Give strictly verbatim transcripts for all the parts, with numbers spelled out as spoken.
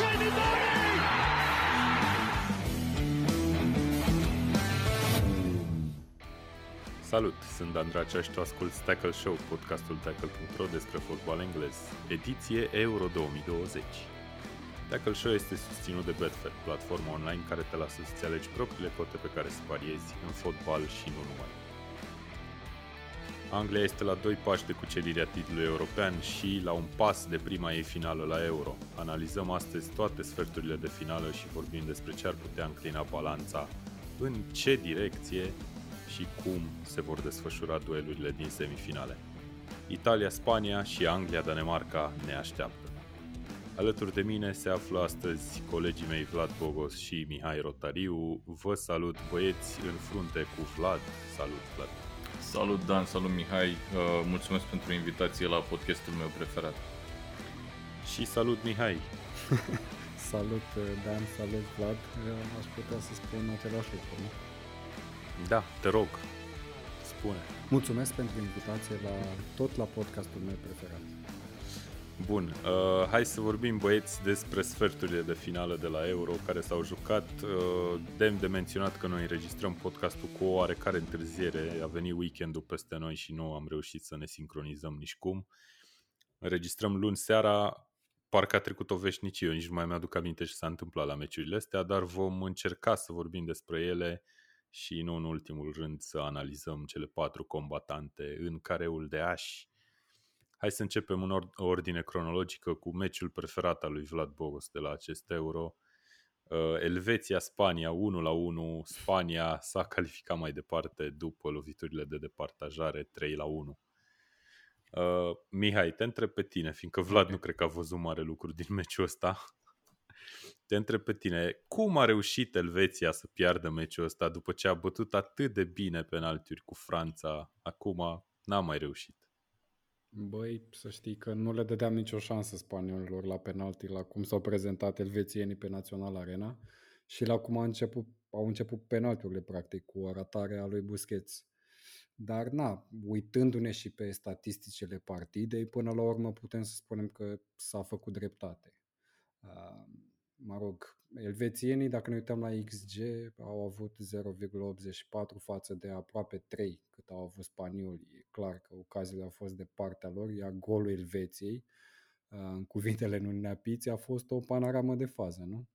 Jamie Vardy! Salut, sunt Andra Ceaști și ascult Tackle Show, podcastul tackle punct ro despre fotbal englez, ediție Euro două mii douăzeci. Tackle Show este susținut de Betfair, platforma online care te lasă să-ți alegi propriile cote pe care să pariezi în fotbal și nu numai. Anglia este la doi pași de cucerirea titlului european și la un pas de prima ei finală la Euro. Analizăm astăzi toate sferturile de finală și vorbim despre ce ar putea înclina balanța, în ce direcție și cum se vor desfășura duelurile din semifinale. Italia, Spania și Anglia, Danemarca ne așteaptă. Alături de mine se află astăzi colegii mei Vlad Bogos și Mihai Rotariu. Vă salut, băieți, în frunte cu Vlad. Salut, Vlad! Salut, Dan, salut, Mihai, uh, mulțumesc pentru invitație la podcastul meu preferat. Și salut, Mihai. Salut, Dan, salut, Vlad. Aș putea să spun același lucru, nu? Da, te rog, spune. Mulțumesc pentru invitație la tot la podcastul meu preferat. Bun, uh, hai să vorbim, băieți, despre sferturile de finală de la Euro care s-au jucat. Uh, demn de menționat că noi înregistrăm podcastul cu o oarecare întârziere. A venit weekendul peste noi și nu am reușit să ne sincronizăm nici cum. Înregistrăm luni seara, parcă a trecut o veșnicie, eu nici nu mai mi-aduc aminte ce s-a întâmplat la meciurile astea, dar vom încerca să vorbim despre ele și nu în ultimul rând să analizăm cele patru combatante în careul de ași. Hai să începem în ordine cronologică cu meciul preferat al lui Vlad Bogos de la acest Euro. Elveția, Spania, unu la unu. Spania s-a calificat mai departe după loviturile de departajare trei la unu. Uh, Mihai, te întreb pe tine, fiindcă Vlad nu cred că a văzut mare lucru din meciul ăsta. Te întreb pe tine, cum a reușit Elveția să piardă meciul ăsta după ce a bătut atât de bine penaltiuri cu Franța? Acum n-a mai reușit. Băi, să știi că nu le dădeam nicio șansă spaniolilor la penalti, la cum s-au prezentat elvețienii pe Național Arena și la cum a început, au început penaltiurile, practic, cu aratarea lui Busquets. Dar na, uitându-ne și pe statisticile partidei, până la urmă putem să spunem că s-a făcut dreptate. Uh, mă rog, elvețienii, dacă ne uităm la X G, au avut zero virgulă optzeci și patru față de aproape trei cât au avut spaniolii. E clar că ocaziile au fost de partea lor, iar golul Elveției, în cuvintele Nunapiți, a fost o panoramă de fază, nu?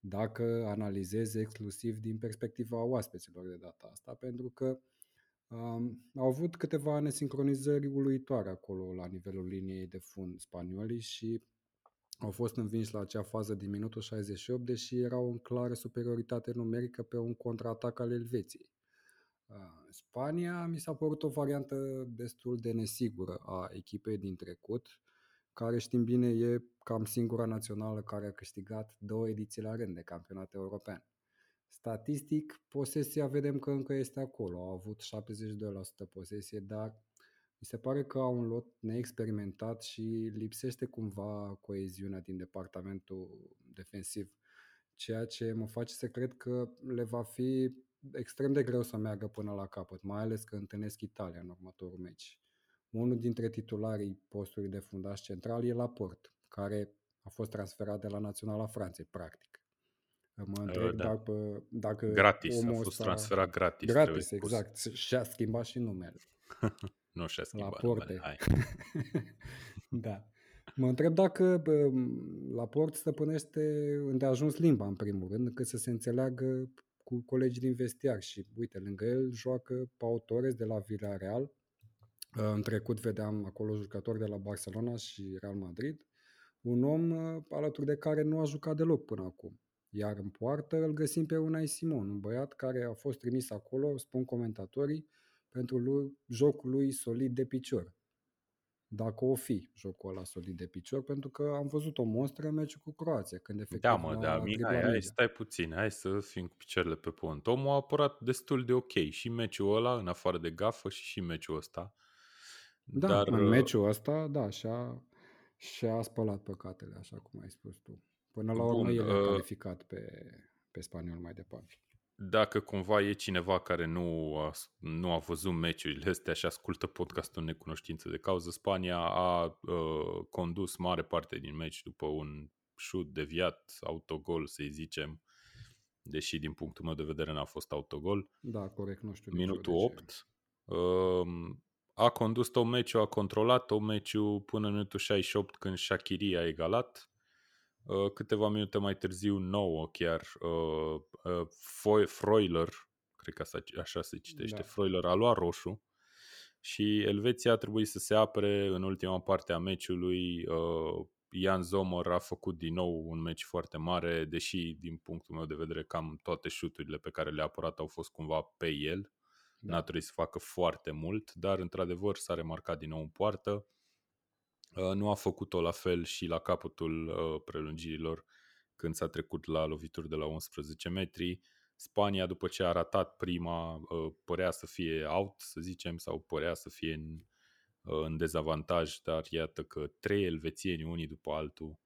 Dacă analizezi exclusiv din perspectiva oaspeților de data asta, pentru că um, au avut câteva nesincronizări uluitoare acolo la nivelul liniei de fund spaniolii și au fost învinși la acea fază din minutul șaizeci și opt, deși erau în clară superioritate numerică pe un contraatac al Elveției. Spania mi s-a părut o variantă destul de nesigură a echipei din trecut, care știm bine e cam singura națională care a câștigat două ediții la rând de campionat european. Statistic, posesia vedem că încă este acolo, au avut șaptezeci și doi la sută posesie, dar mi se pare că au un lot neexperimentat și lipsește cumva coeziunea din departamentul defensiv, ceea ce mă face să cred că le va fi extrem de greu să meargă până la capăt, mai ales că întâlnesc Italia în următorul meci. Unul dintre titularii postului de fundaș central e Laporte, care a fost transferat de la Naționala Franței, practic. Mă întreb da. dacă, dacă... Gratis, a fost transferat gratis. Gratis, exact. Și-a schimbat și numele. Nu și-a schimbat numele, hai. Da. Mă întreb dacă Laporte stăpânește îndeajuns limba, în primul rând, încât să se înțeleagă cu colegii din vestiar și, uite, lângă el joacă Pau Torres de la Villarreal. În trecut vedeam acolo jucători de la Barcelona și Real Madrid. Un om alături de care nu a jucat deloc până acum. Iar în poartă îl găsim pe Unai Simon, un băiat care a fost trimis acolo, spun comentatorii, pentru lui, jocul lui solid de picior. Dacă o fi jocul ăla solid de picior, pentru că am văzut o monstră în meciul cu Croația. Când efectiv da, mă, da, Mihai, hai, stai puțin, hai să fim cu picioarele pe pământ. Omul a apărat destul de ok și meciul ăla, în afară de gafă, și și meciul ăsta. Da, dar în meciul ăsta, da, și-a, și-a spălat păcatele, așa cum ai spus tu. Până la urmă, el a calificat pe, pe spaniol mai departe. Dacă cumva e cineva care nu a, nu a văzut meciurile astea și ascultă podcastul Necunoștință de Cauză, Spania a uh, condus mare parte din meci după un șut deviat, autogol să-i zicem, deși din punctul meu de vedere n-a fost autogol. Da, corect, nu știu. Minutul opt. Um, a condus tot meciul, a controlat tot meciul până în minutul șaizeci și opt când Shaqiri a egalat. Uh, câteva minute mai târziu, nouă chiar, uh, uh, Froiler, cred că așa, așa se citește, da. Froiler a luat roșu și Elveția a trebuit să se apere în ultima parte a meciului. Uh, Ian Sommer a făcut din nou un meci foarte mare, deși din punctul meu de vedere cam toate șuturile pe care le-a apărat au fost cumva pe el. Da. N-a trebuit să facă foarte mult, dar într-adevăr s-a remarcat din nou în poartă. Nu a făcut-o la fel și la capătul prelungirilor când s-a trecut la lovituri de la unsprezece metri. Spania, după ce a ratat prima, părea să fie out, să zicem, sau părea să fie în, în dezavantaj, dar iată că trei elvețieni, unii după altul,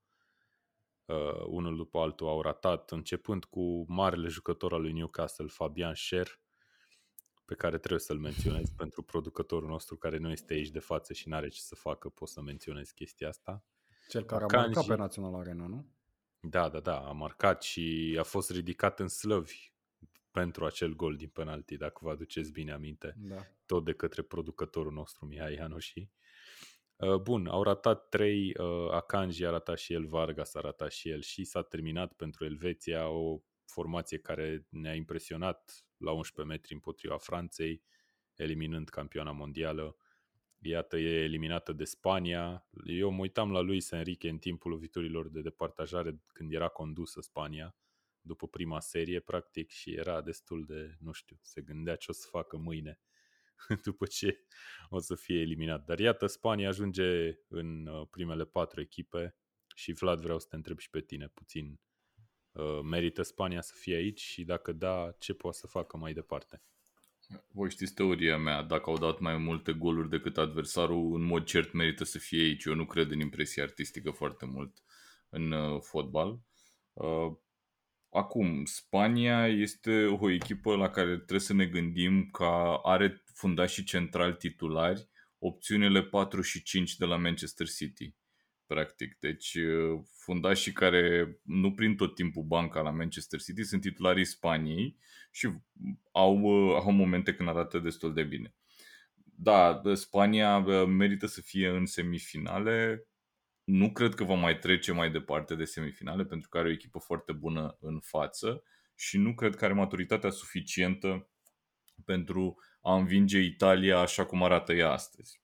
unul după altul au ratat, începând cu marele jucător al lui Newcastle, Fabian Scher, pe care trebuie să-l menționez pentru producătorul nostru care nu este aici de față și n-are ce să facă, pot să menționez chestia asta. Cel care Akanji, a marcat pe Național Arena, nu? Da, da, da, a marcat și a fost ridicat în slăvi pentru acel gol din penalti, dacă vă aduceți bine aminte, da. Tot de către producătorul nostru, Mihai Ianoși. Bun, au ratat trei, Akanji a ratat și el, Vargas a ratat și el și s-a terminat pentru Elveția o formație care ne-a impresionat la unsprezece metri împotriva Franței, eliminând campioana mondială. Iată, e eliminată de Spania. Eu mă uitam la Luis Enrique în timpul loviturilor de departajare când era condusă Spania, după prima serie, practic, și era destul de, nu știu, se gândea ce o să facă mâine după ce o să fie eliminat. Dar iată, Spania ajunge în primele patru echipe și Vlad, vreau să te întreb și pe tine puțin. Merită Spania să fie aici și dacă da, ce poate să facă mai departe? Voi știți teoria mea, dacă au dat mai multe goluri decât adversarul, în mod cert merită să fie aici. Eu nu cred în impresia artistică foarte mult în fotbal. Acum, Spania este o echipă la care trebuie să ne gândim că are fundașii centrali titulari, opțiunile patru și cinci de la Manchester City. Practic. Deci fundașii care nu prind tot timpul banca la Manchester City sunt titularii Spaniei și au, au momente când arată destul de bine. Da, Spania merită să fie în semifinale. Nu cred că va mai trece mai departe de semifinale pentru că are o echipă foarte bună în față și nu cred că are maturitatea suficientă pentru a învinge Italia așa cum arată ea astăzi.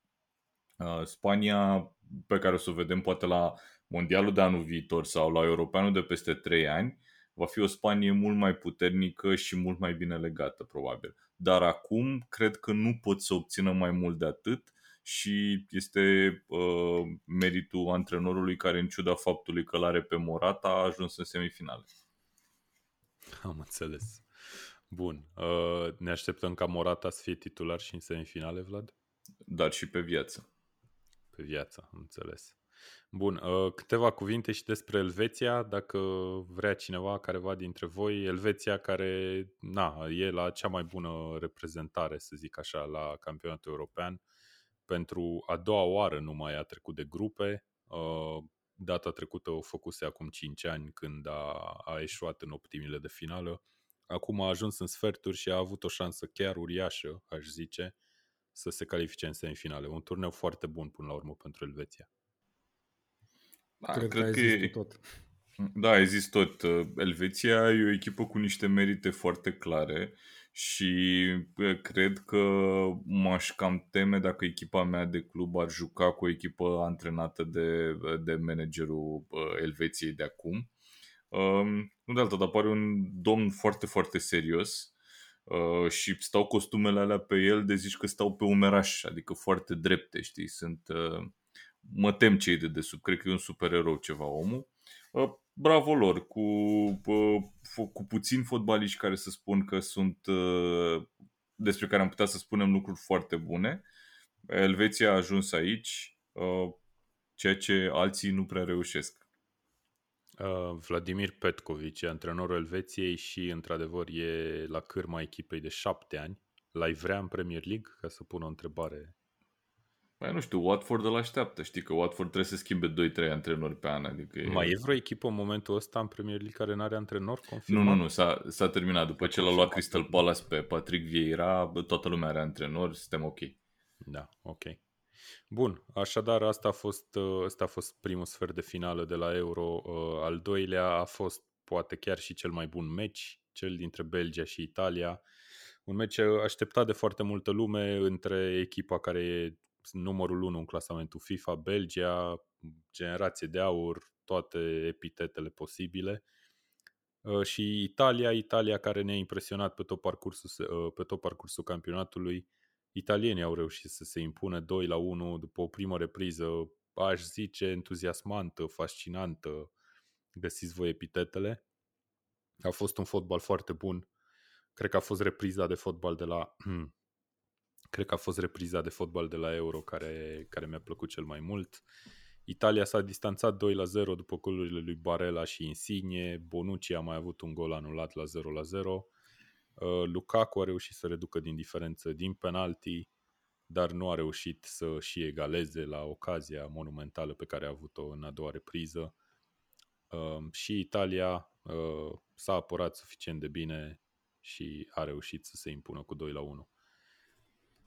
Spania, pe care o să o vedem poate la mondialul de anul viitor sau la europeanul de peste trei ani, va fi o Spanie mult mai puternică și mult mai bine legată, probabil. Dar acum cred că nu pot să obțină mai mult de atât și este uh, meritul antrenorului care, în ciuda faptului că l-are pe Morata, a ajuns în semifinale. Am înțeles. Bun. Uh, ne așteptăm ca Morata să fie titular și în semifinale, Vlad? Dar și pe viață. Pe viață, am înțeles. Bun, câteva cuvinte și despre Elveția, dacă vrea cineva, careva dintre voi. Elveția care, na, e la cea mai bună reprezentare, să zic așa, la campionatul european. Pentru a doua oară nu mai a trecut de grupe. Data trecută o făcuse acum cinci ani când a, a eșuat în optimile de finală. Acum a ajuns în sferturi și a avut o șansă chiar uriașă, aș zice, să se califice în semifinale. Un turneu foarte bun până la urmă pentru Elveția. Da, cred, cred că e... tot. Da, există tot. Elveția e o echipă cu niște merite foarte clare și cred că m-aș cam teme dacă echipa mea de club ar juca cu o echipă antrenată de, de managerul Elveției de acum. Nu de altă, dar pare un domn foarte, foarte serios. Uh, și stau costumele alea pe el de zici că stau pe umeraș, adică foarte drepte, știi, sunt uh, mă tem ce e de desubt, cred că e un supererou ceva omul. Uh, bravo lor, cu, uh, cu puțini fotbaliști care să spun că sunt uh, despre care am putea să spunem lucruri foarte bune. Elveția a ajuns aici, uh, ceea ce alții nu prea reușesc. Vladimir Petković, antrenorul Elveției și, într-adevăr, e la cârma echipei de șapte ani. L-ai vrea în Premier League? Ca să pun o întrebare Mai nu știu, Watford îl așteaptă. Știi că Watford trebuie să schimbe doi trei antrenori pe an. Adică mai e vreo echipă în momentul ăsta în Premier League care nu are antrenor? Confirmat? Nu, nu, nu, s-a, s-a terminat. După ce l-a luat Crystal Palace pe Patrick Vieira, toată lumea are antrenor, suntem ok. Da, ok. Bun, așadar asta a fost, asta a fost primul sfert de finală de la Euro. Al doilea a fost poate chiar și cel mai bun meci, cel dintre Belgia și Italia. Un meci așteptat de foarte multă lume între echipa care e numărul unu în clasamentul FIFA, Belgia, generație de aur, toate epitetele posibile. Și Italia, Italia care ne-a impresionat pe tot parcursul, pe tot parcursul campionatului. Italienii au reușit să se impună doi la unu după o primă repriză, aș zice, entuziasmantă, fascinantă, găsiți voi epitetele. A fost un fotbal foarte bun. Cred că a fost repriza de fotbal de la Cred că a fost repriza de fotbal de la Euro care, care mi-a plăcut cel mai mult. Italia s-a distanțat doi la zero după golurile lui Barella și Insigne. Bonucci a mai avut un gol anulat la zero la zero. Lukaku a reușit să reducă din diferență din penalti, dar nu a reușit să și egaleze la ocazia monumentală pe care a avut-o în a doua repriză. Și Italia s-a apărat suficient de bine și a reușit să se impună cu doi la unu.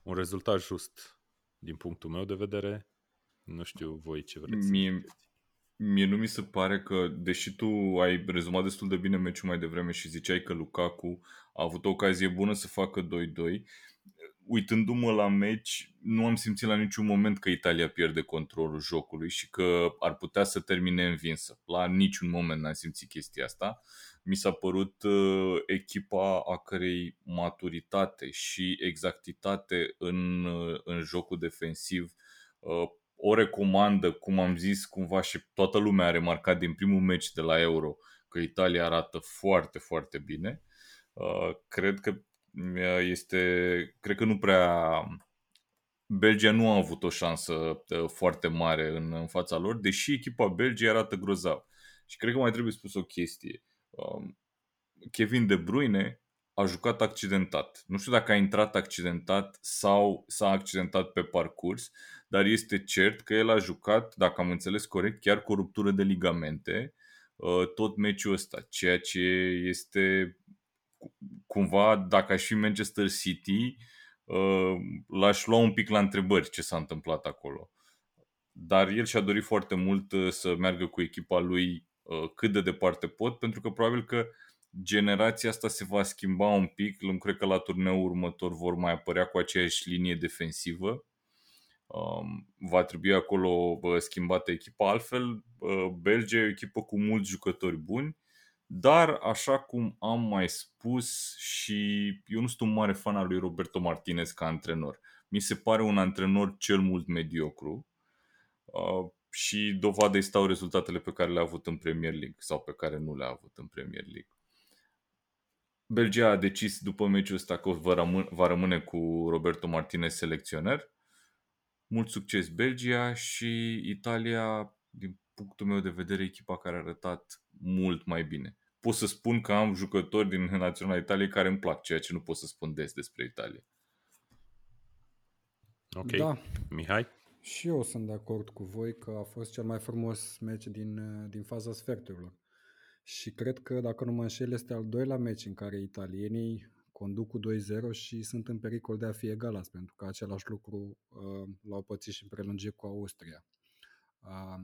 Un rezultat just din punctul meu de vedere. Nu știu voi ce vreți. Mie, mie nu mi se pare că, deși tu ai rezumat destul de bine meciul mai devreme și ziceai că Lukaku a avut o ocazie bună să facă doi doi, uitându-mă la meci, nu am simțit la niciun moment că Italia pierde controlul jocului și că ar putea să termine învinsă. La niciun moment n-am simțit chestia asta. Mi s-a părut uh, echipa a cărei maturitate și exactitate în, uh, în jocul defensiv uh, o recomandă, cum am zis, cumva și toată lumea a remarcat din primul meci de la Euro că Italia arată foarte, foarte bine. Uh, cred că este, cred că nu prea Belgia nu a avut o șansă foarte mare în, în fața lor, deși echipa Belgiei arată grozav. Și cred că mai trebuie spus o chestie. Kevin De Bruyne a jucat accidentat. Nu știu dacă a intrat accidentat sau s-a accidentat pe parcurs, dar este cert că el a jucat, dacă am înțeles corect, chiar cu o ruptură de ligamente tot meciul ăsta, ceea ce este cumva, dacă aș fi Manchester City, l-aș lua un pic la întrebări ce s-a întâmplat acolo. Dar el și-a dorit foarte mult să meargă cu echipa lui cât de departe pot, pentru că probabil că generația asta se va schimba un pic. Nu cred că la turneul următor vor mai apărea cu aceeași linie defensivă. Va trebui acolo schimbată echipa. Altfel, Belgia e o echipă cu mulți jucători buni, dar, așa cum am mai spus, și eu nu sunt un mare fan al lui Roberto Martinez ca antrenor. Mi se pare un antrenor cel mult mediocru. Și dovadă îi stau rezultatele pe care le-a avut în Premier League sau pe care nu le-a avut în Premier League. Belgia a decis după meciul ăsta că va rămâne cu Roberto Martinez selecționer. Mult succes Belgia și Italia, din punctul meu de vedere, echipa care a arătat mult mai bine. Pot să spun că am jucători din naționala Italiei care îmi plac, ceea ce nu pot să spun des despre Italia. Ok, da. Mihai? Și eu sunt de acord cu voi că a fost cel mai frumos meci din, din faza sferturilor. Și cred că, dacă nu mă înșel, este al doilea meci în care italienii conduc cu doi zero și sunt în pericol de a fi egalați, pentru că același lucru uh, l-au pățit și în prelungiri cu Austria. Uh,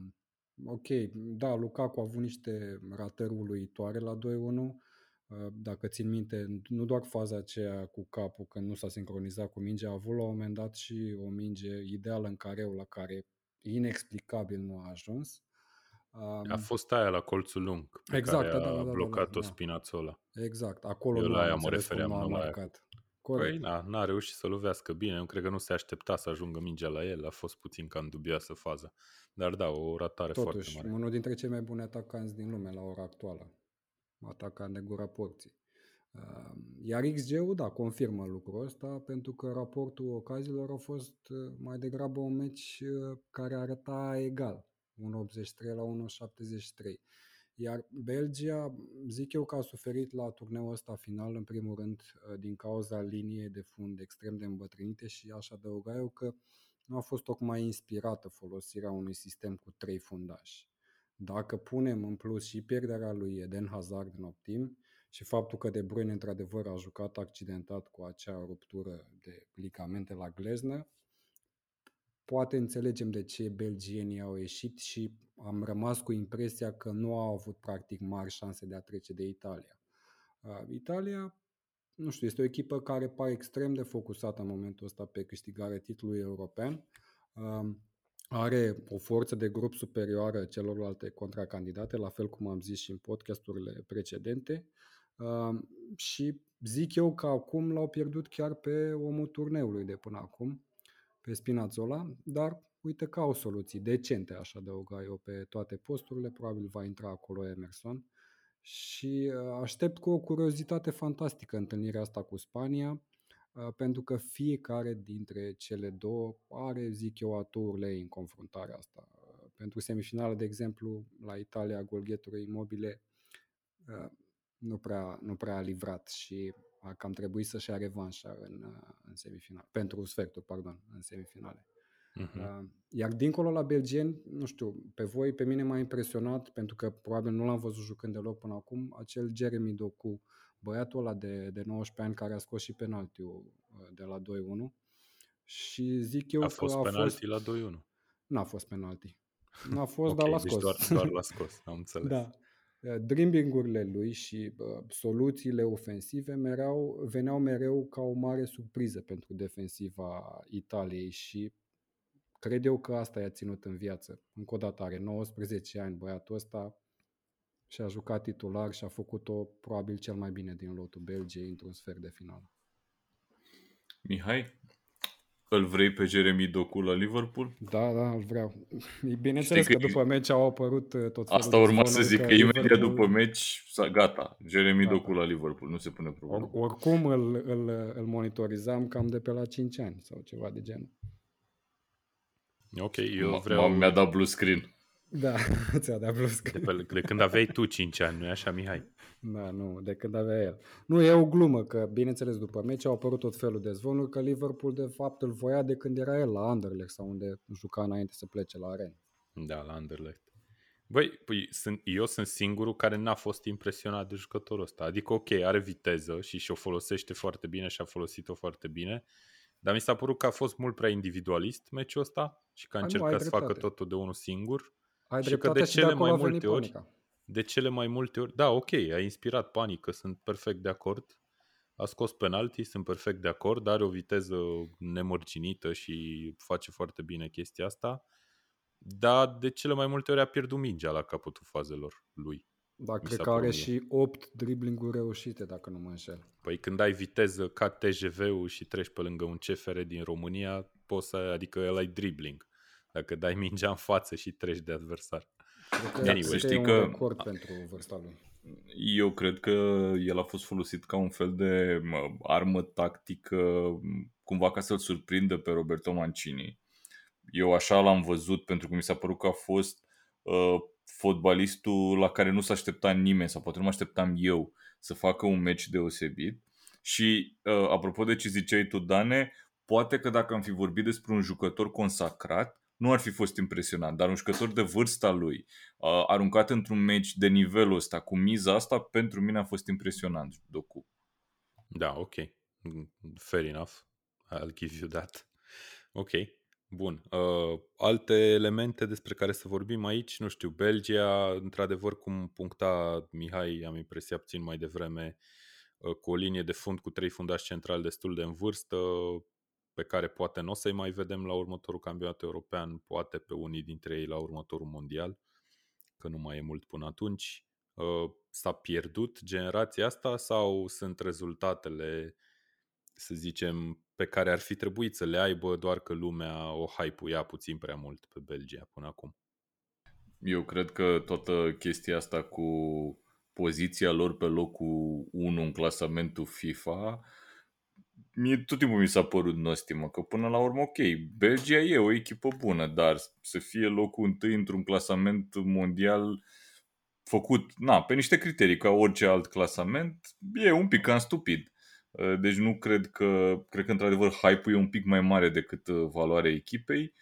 ok, da, Lukaku a avut niște ratări uluitoare la doi unu, uh, dacă țin minte, nu doar faza aceea cu capul, când nu s-a sincronizat cu mingea, a avut la un moment dat și o minge ideală în careu, la care inexplicabil nu a ajuns. Um, a fost aia la colțul lung, pe exact, care da, a da, blocat-o da, da. Spinazzola. Exact, acolo eu nu am înțeles cum nu a marcat. Păi, na, n-a reușit să lovească bine, eu cred că nu se aștepta să ajungă mingea la el, a fost puțin cam dubioasă faza. Dar da, o ratare totuși, foarte mare. Totuși, unul dintre cei mai buni atacanți din lume la ora actuală. Atacant de gura porții. Iar X G-ul, da, confirmă lucrul ăsta, pentru că raportul ocaziilor a fost mai degrabă un meci care arăta egal. unu optzeci și trei la unu șaptezeci și trei. Iar Belgia, zic eu că a suferit la turneul ăsta final, în primul rând, din cauza liniei de fund extrem de îmbătrânite și aș adăuga eu că nu a fost tocmai inspirată folosirea unui sistem cu trei fundași. Dacă punem în plus și pierderea lui Eden Hazard în optim și faptul că De Bruyne într-adevăr a jucat accidentat cu acea ruptură de ligamente la gleznă, poate înțelegem de ce belgienii au ieșit și am rămas cu impresia că nu au avut practic mari șanse de a trece de Italia. Italia, nu știu, este o echipă care pare extrem de focusată în momentul ăsta pe câștigarea titlului european. Are o forță de grup superioară celorlalte contracandidate, la fel cum am zis și în podcasturile precedente. Și zic eu că acum l-au pierdut chiar pe omul turneului de până acum, pe Spinazzola, dar uite că au soluții decente, aș adăuga eu, pe toate posturile. Probabil va intra acolo Emerson și aștept cu o curiozitate fantastică întâlnirea asta cu Spania, pentru că fiecare dintre cele două are, zic eu, aturile în confruntarea asta. Pentru semifinală, de exemplu, la Italia, golgheturul Immobile nu prea, nu prea a livrat și a cam trebuit să-și ia revanșa în, în semifinale, pentru sferturi, pardon, în semifinale. Uh-huh. Iar dincolo la belgieni, nu știu, pe voi, pe mine m-a impresionat, pentru că probabil nu l-am văzut jucând deloc până acum, acel Jeremy Doku, băiatul ăla de, de nouăsprezece ani care a scos și penaltiul de la doi unu și zic eu a că fost a fost... la doi unu? N-a fost penalti. N-a fost, okay, dar l-a scos. Deci doar, doar l-a scos, am înțeles. Da. Dribbling-urile lui și uh, soluțiile ofensive mereu, veneau mereu ca o mare surpriză pentru defensiva Italiei și cred eu că asta i-a ținut în viață. Încă o dată, are nouăsprezece ani băiatul ăsta și a jucat titular și a făcut-o probabil cel mai bine din lotul Belgiei într-un sfert de final. Mihai, îl vrei pe Jeremy Doku la Liverpool? Da, da, îl vreau. Bineînțeles că, că după meci au apărut tot felul. Asta urma să zic, că, că Liverpool... imediat după meci, gata, Jeremy gata. Doku la Liverpool, nu se pune problemă. Or, oricum îl, îl, îl monitorizam cam de pe la cinci ani sau ceva de genul. Ok, eu vreau... Mi-a dat blue screen. Da, ți-a dat blue screen. De, pe, de când aveai tu cinci ani, nu-i așa, Mihai? Da, nu, de când avea el. Nu, e o glumă, că bineînțeles după meci au apărut tot felul de zvonuri că Liverpool de fapt îl voia de când era el la Anderlecht sau unde juca înainte să plece la Arena. Da, la Anderlecht. Băi, eu sunt singurul care n-a fost impresionat de jucătorul ăsta. Adică, ok, are viteză și și-o folosește foarte bine și a folosit-o foarte bine, dar mi s-a părut că a fost mult prea individualist meciul ăsta și că a încercat nu, să facă totul de unul singur. Ai și că de cele de mai multe ori, panica. de cele mai multe ori, da, ok, a inspirat panică, sunt perfect de acord, a scos penalti, sunt perfect de acord, are o viteză nemărginită și face foarte bine chestia asta, dar de cele mai multe ori a pierdut mingea la capătul fazelor lui. Dar cred că are și opt dribbling-uri reușite, dacă nu mă înșel. Păi când ai viteză ca T J V-ul și treci pe lângă un C F R din România, poți să, adică el ai dribbling. Dacă dai mingea în față și treci de adversar. Cred că este un record pentru vârsta lui. Eu cred că el a fost folosit ca un fel de armă tactică, cumva ca să-l surprindă pe Roberto Mancini. Eu așa l-am văzut, pentru că mi s-a părut că a fost... Uh, fotbalistul la care nu s-a așteptat nimeni sau poate nu mă așteptam eu să facă un meci deosebit. Și apropo de ce ziceai tu, Dane, poate că dacă am fi vorbit despre un jucător consacrat, nu ar fi fost impresionant, dar un jucător de vârsta lui, aruncat într-un meci de nivelul ăsta, cu miza asta, pentru mine a fost impresionant Doku. Da, ok. Fair enough. I'll give you that. Ok. Bun, uh, alte elemente despre care să vorbim aici, nu știu, Belgia, într-adevăr, cum puncta Mihai, am impresia puțin mai devreme, uh, cu o linie de fund cu trei fundași centrali destul de în vârstă, pe care poate nu o să-i mai vedem la următorul campionat european, poate pe unii dintre ei la următorul mondial, că nu mai e mult până atunci. Uh, s-a pierdut generația asta sau sunt rezultatele, să zicem, pe care ar fi trebuit să le aibă, doar că lumea o hype-uia puțin prea mult pe Belgia până acum? Eu cred că toată chestia asta cu poziția lor pe locul unu în clasamentul FIFA, mie tot timpul mi s-a părut nostimă, că până la urmă, ok, Belgia e o echipă bună, dar să fie locul întâi într-un clasament mondial făcut, na, pe niște criterii, ca orice alt clasament, e un pic cam stupid. Deci nu cred că, cred că într-adevăr hype-ul e un pic mai mare decât valoarea echipei.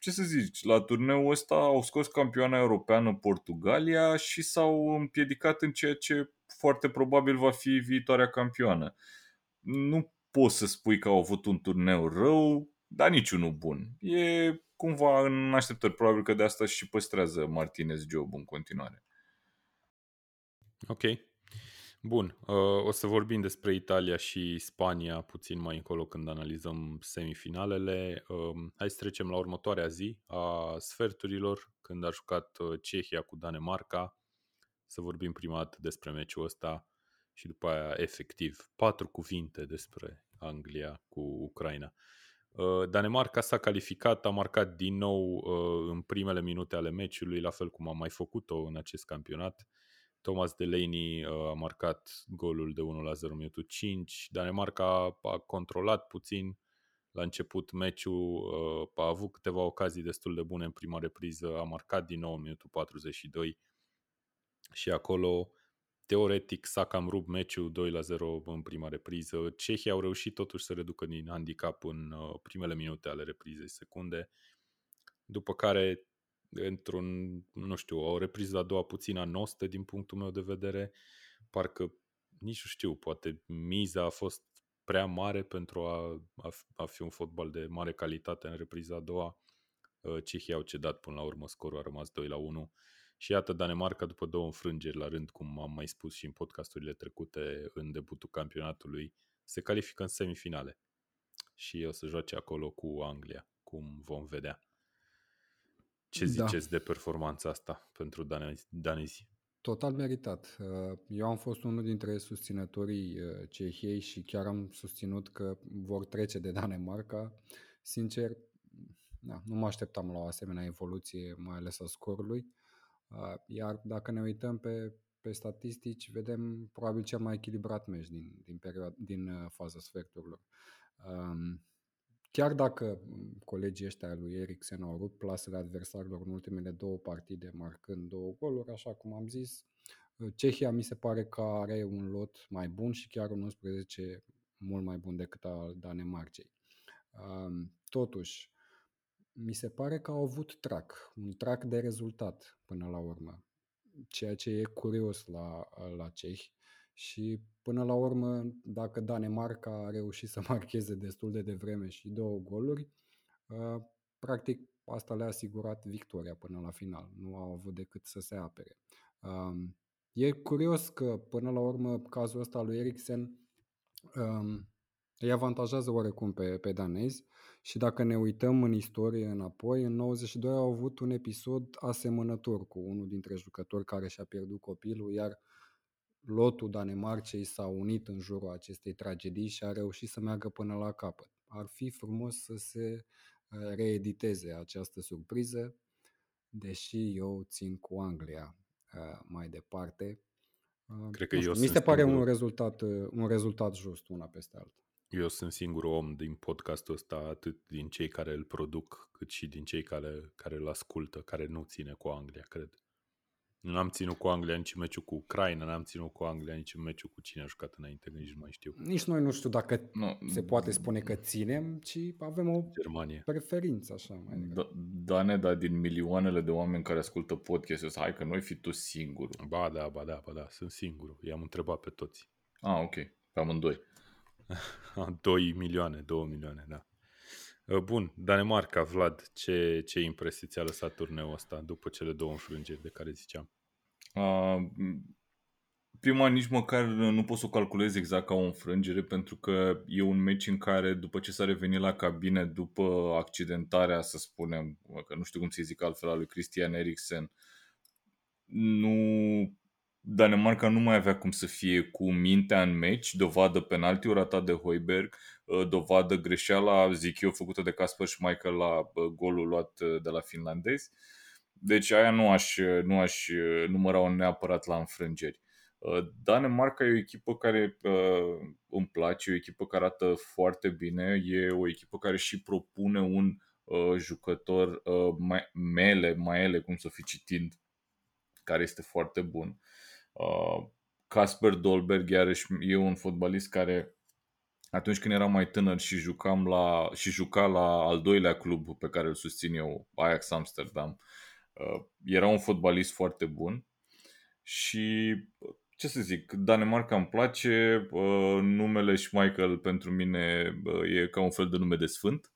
Ce să zici, la turneul ăsta au scos campioana europeană Portugalia și s-au împiedicat în ceea ce foarte probabil va fi viitoarea campioană. Nu poți să spui că au avut un turneu rău, dar niciunul bun. E cumva în așteptări, probabil că de asta și păstrează Martinez job în continuare. Ok. Bun, o să vorbim despre Italia și Spania puțin mai încolo când analizăm semifinalele. Hai să trecem la următoarea zi a sferturilor, când a jucat Cehia cu Danemarca. Să vorbim prima dată despre meciul ăsta și după aia efectiv patru cuvinte despre Anglia cu Ucraina. Danemarca s-a calificat, a marcat din nou în primele minute ale meciului, la fel cum a mai făcut-o în acest campionat. Thomas Delaney a marcat golul de unu la zero, minutul cinci. Danemarca a controlat puțin la început meciul, a avut câteva ocazii destul de bune în prima repriză, a marcat din nou în minutul patruzeci și doi și acolo teoretic s-a cam rupt meciul, doi la zero în prima repriză. Cehii au reușit totuși să reducă din handicap în primele minute ale reprizei, secunde, după care într-un, nu știu, o repriză a doua puțin anostă din punctul meu de vedere, parcă nici nu știu, poate miza a fost prea mare pentru a, a fi un fotbal de mare calitate în repriza a doua. Cehii au cedat până la urmă, scorul a rămas doi la unu și iată Danemarca după două înfrângeri la rând, cum am mai spus și în podcasturile trecute în debutul campionatului, se califică în semifinale și o să joace acolo cu Anglia, cum vom vedea. Ce ziceți da. de performanța asta pentru danezi? Total meritat. Eu am fost unul dintre susținătorii Cehiei și chiar am susținut că vor trece de Danemarca. Sincer, da, nu mă așteptam la o asemenea evoluție, mai ales a scorului. Iar dacă ne uităm pe, pe statistici, vedem probabil cel mai echilibrat meci din, din, perioada, din faza sferturilor. Um, Chiar dacă colegii ăștia lui Eriksen au rupt plasele adversarilor în ultimele două partide, marcând două goluri, așa cum am zis, Cehia mi se pare că are un lot mai bun și chiar un unsprezece mult mai bun decât al Danemarcei. Totuși, mi se pare că au avut trac, un trac de rezultat până la urmă, ceea ce e curios la, la cehi. Și până la urmă, dacă Danemarca a reușit să marcheze destul de devreme și două goluri, practic asta le-a asigurat victoria până la final. Nu au avut decât să se apere. E curios că până la urmă cazul ăsta lui Eriksen îi avantajează oarecum pe, pe danezi și dacă ne uităm în istorie înapoi, în nouăzeci și doi au avut un episod asemănător cu unul dintre jucători care și-a pierdut copilul, iar lotul Danemarcei s-a unit în jurul acestei tragedii și a reușit să meargă până la capăt. Ar fi frumos să se reediteze această surpriză, deși eu țin cu Anglia mai departe. Cred că eu Mi se singur... pare un rezultat, un rezultat just, una peste alta. Eu sunt singurul om din podcastul ăsta, atât din cei care îl produc, cât și din cei care, care îl ascultă, care nu ține cu Anglia, cred. Nu am ținut cu Anglia nici meciul cu Ucraina, n-am ținut cu Anglia nici meciul cu cine a jucat înainte, nici nu mai știu. Nici noi nu știu dacă no. se poate spune că ținem, ci avem o Germania. preferință așa mai degrabă. Da, Dane, dar din milioanele de oameni care ascultă podcastul ăsta, hai că noi fi tu singurul. Ba da, ba da, ba da, sunt singurul. I-am întrebat pe toți. Ah, ok. Pe amândoi. doi milioane, două milioane, da. Bun, Danemarca, Vlad, ce, ce impresie ți-a lăsat turneul ăsta după cele două înfrângeri de care ziceam? A, prima nici măcar nu pot să o calculez exact ca o înfrângere, pentru că e un meci în care după ce s-a revenit la cabine, după accidentarea, să spunem, că nu știu cum să-i zic altfel, a lui Christian Eriksen, nu... Danemarca nu mai avea cum să fie cu mintea în meci, dovadă penaltiul ratat de Højbjerg, dovadă greșeala, zic eu, făcută de Kasper Schmeichel la golul luat de la finlandezi. Deci aia nu aș, nu aș număra-o neapărat la înfrângeri. Danemarca e o echipă care îmi place, e o echipă care arată foarte bine, e o echipă care și propune un jucător, Mele, Maele, cum să fi citind, care este foarte bun. Casper Dolberg iarăși e un fotbalist care atunci când eram mai tânăr și jucam la și juca la al doilea club pe care îl susțin eu, Ajax Amsterdam, era un fotbalist foarte bun și ce să zic, Danemarca îmi place, numele Schmeichel pentru mine e ca un fel de nume de sfânt.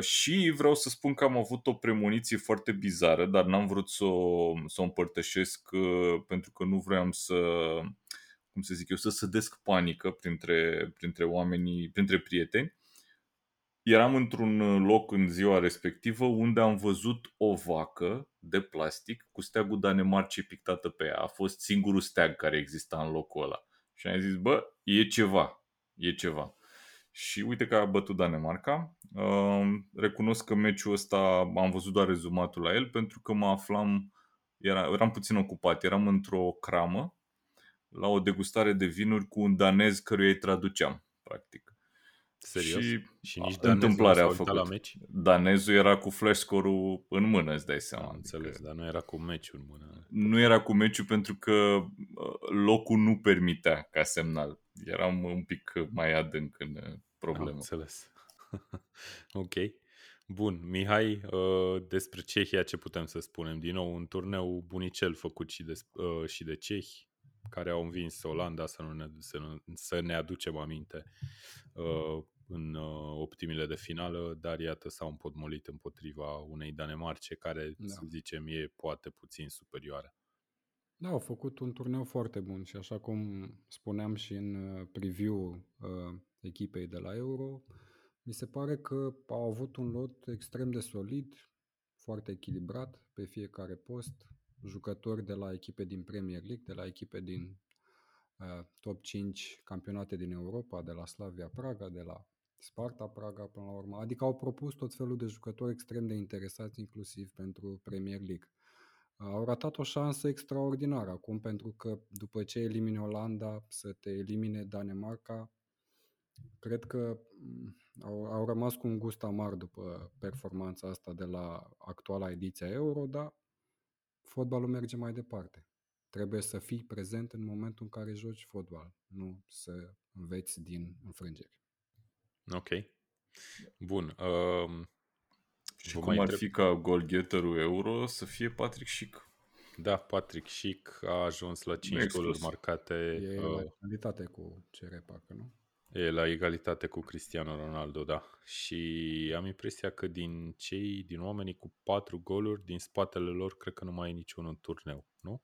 Și vreau să spun că am avut o premoniție foarte bizară, dar n-am vrut să o, să o împărtășesc pentru că nu vreau să, cum să zic eu, să sădesc panică printre, printre oamenii, printre prieteni. Eram într-un loc în ziua respectivă unde am văzut o vacă de plastic cu steagul Danemarcei pictată pe ea. A fost singurul steag care exista în locul ăla. Și am zis, bă, e ceva, e ceva. Și uite că a bătut Danemarca. Recunosc că meciul ăsta am văzut doar rezumatul la el pentru că mă aflam, era, eram puțin ocupat, eram într-o cramă la o degustare de vinuri cu un danez căruia îi traduceam, practic. Serios? Și, și nici întâmplarea a făcut. La meci? Danezul era cu flash score-ul în mână, îți dai seama. Am înțeles, dar nu era cu meciul în mână. Nu era cu meciul pentru că locul nu permitea ca semnal. Eram un pic mai adânc în problemă. Am înțeles. Ok. Bun, Mihai, despre Cehia ce putem să spunem? Din nou, un turneu bunicel făcut și de, și de cehi, care au învins Olanda, să, nu ne, să, nu, să ne aducem aminte uh, în uh, optimile de finală, dar iată s-au împotmolit împotriva unei Danemarce care, da, să zicem, e poate puțin superioară. Da, au făcut un turneu foarte bun și așa cum spuneam și în preview-ul uh, echipei de la Euro, mi se pare că au avut un lot extrem de solid, foarte echilibrat pe fiecare post, jucători de la echipe din Premier League, de la echipe din uh, top cinci campionate din Europa, de la Slavia Praga, de la Sparta Praga până la urmă. Adică au propus tot felul de jucători extrem de interesați, inclusiv pentru Premier League. Uh, au ratat o șansă extraordinară acum, pentru că după ce elimine Olanda, să te elimine Danemarca, cred că au, au rămas cu un gust amar după performanța asta de la actuala ediție Euro, dar fotbalul merge mai departe. Trebuie să fii prezent în momentul în care joci fotbal, nu să înveți din înfrângeri. Ok. Bun. Um, și cum ar fi ca goalgetter-ul Euro să fie Patrick Schick? Da, Patrick Schick a ajuns la cinci goluri marcate. E uh, la egalitate cu Cerepacă, nu? E la egalitate cu Cristiano Ronaldo, da. Și am impresia că din cei, din oamenii cu patru goluri, din spatele lor, cred că nu mai e niciunul în turneu, nu?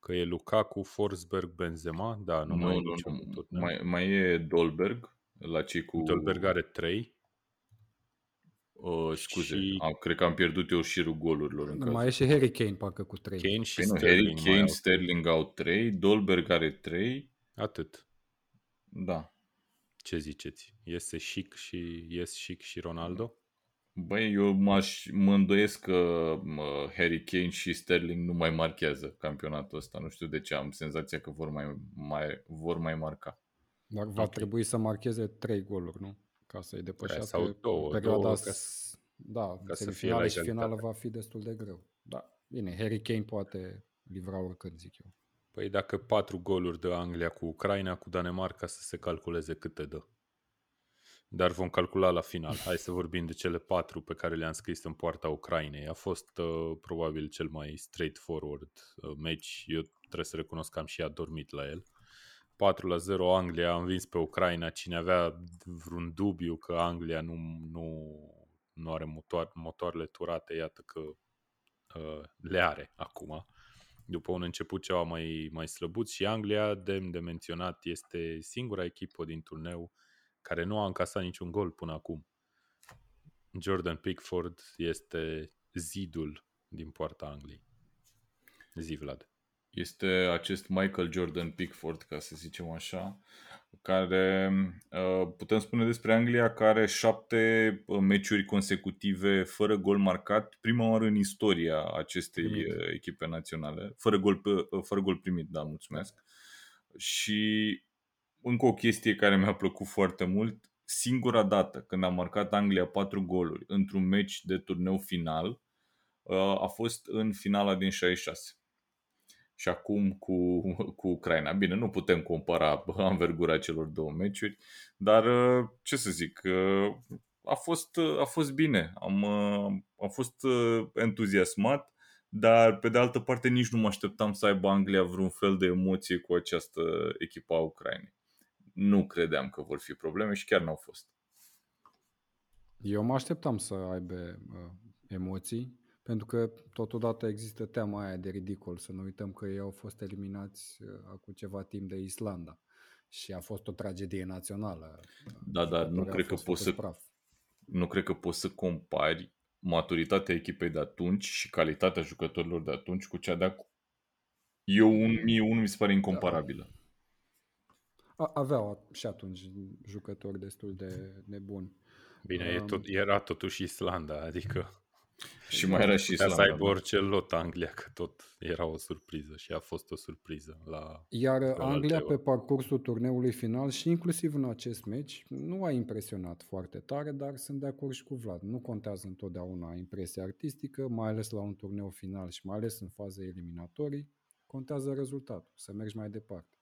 Că e Lukaku, Forsberg, Benzema, da, nu, nu mai e niciunul în turneu. Mai, mai e Dolberg, la cei cu... Dolberg are trei. Uh, scuze, și... am, cred că am pierdut eu șirul golurilor. În mai caz. E și Harry Kane, parcă cu trei. Kane și Sterling, Harry Kane, mai au Sterling trei. Au trei, Dolberg are trei. Atât. Da. Ce ziceți? Este Schick și ies Schick și Ronaldo? Băi, eu m-aș, mă îndoiesc că mă, Harry Kane și Sterling nu mai marchează campionatul ăsta. Nu știu de ce, am senzația că vor mai, mai, vor mai marca. Dar va okay. trebui să marcheze trei goluri, nu? Ca să-i depășească sau două, perioada două, ca să, da, ca să fie la și finală va fi destul de greu. Da, bine, Harry Kane poate livra oricând, zic eu. Păi dacă patru goluri dă Anglia cu Ucraina, cu Danemarca să se calculeze câte dă. Dar vom calcula la final. Hai să vorbim de cele patru pe care le-am scris în poarta Ucrainei. A fost uh, probabil cel mai straightforward uh, match. Eu trebuie să recunosc că am și adormit la el. patru la zero Anglia a învins pe Ucraina. Cine avea vreun dubiu că Anglia nu, nu, nu are motoare, motoarele turate, iată că uh, le are acum. După un început ceva mai, mai slăbut și Anglia, demn de menționat, este singura echipă din turneu care nu a încasat niciun gol până acum. Jordan Pickford este zidul din poarta Angliei. Zi, Vlad. Este acest Michael Jordan Pickford, ca să zicem așa, care putem spune despre Anglia că are șapte meciuri consecutive fără gol marcat, prima oară în istoria acestei primit. Echipe naționale, fără gol, fără gol primit, da, mulțumesc. Și încă o chestie care mi-a plăcut foarte mult, singura dată când a marcat Anglia patru goluri într-un meci de turneu final, a fost în finala din șaizeci și șase. și acum cu, cu Ucraina. Bine, nu putem compara anvergura celor două meciuri, dar ce să zic, a fost, a fost bine, am, am fost entuziasmat, dar pe de altă parte nici nu mă așteptam să aibă Anglia vreun fel de emoție cu această echipă a Ucrainei. Nu credeam că vor fi probleme și chiar n-au fost. Eu mă așteptam să aibă emoții, pentru că totodată există teama aia de ridicol. Să nu uităm că ei au fost eliminați acum ceva timp de Islanda și a fost o tragedie națională. Da, dar nu cred că poți să praf. Nu cred că poți să compari maturitatea echipei de atunci și calitatea jucătorilor de atunci cu cea de acum. Eu unul un, mi se pare incomparabilă. Da. Aveau și atunci jucători destul de nebuni. Bine, um, tot, era totuși Islanda, adică... Și mai era și Islanda. Să aibă orice lot Anglia, că tot era o surpriză și a fost o surpriză. La Iar Anglia pe parcursul turneului final și inclusiv în acest meci nu a impresionat foarte tare, dar sunt de acord și cu Vlad. Nu contează întotdeauna impresia artistică, mai ales la un turneu final și mai ales în faza eliminatorii, contează rezultatul, să mergi mai departe.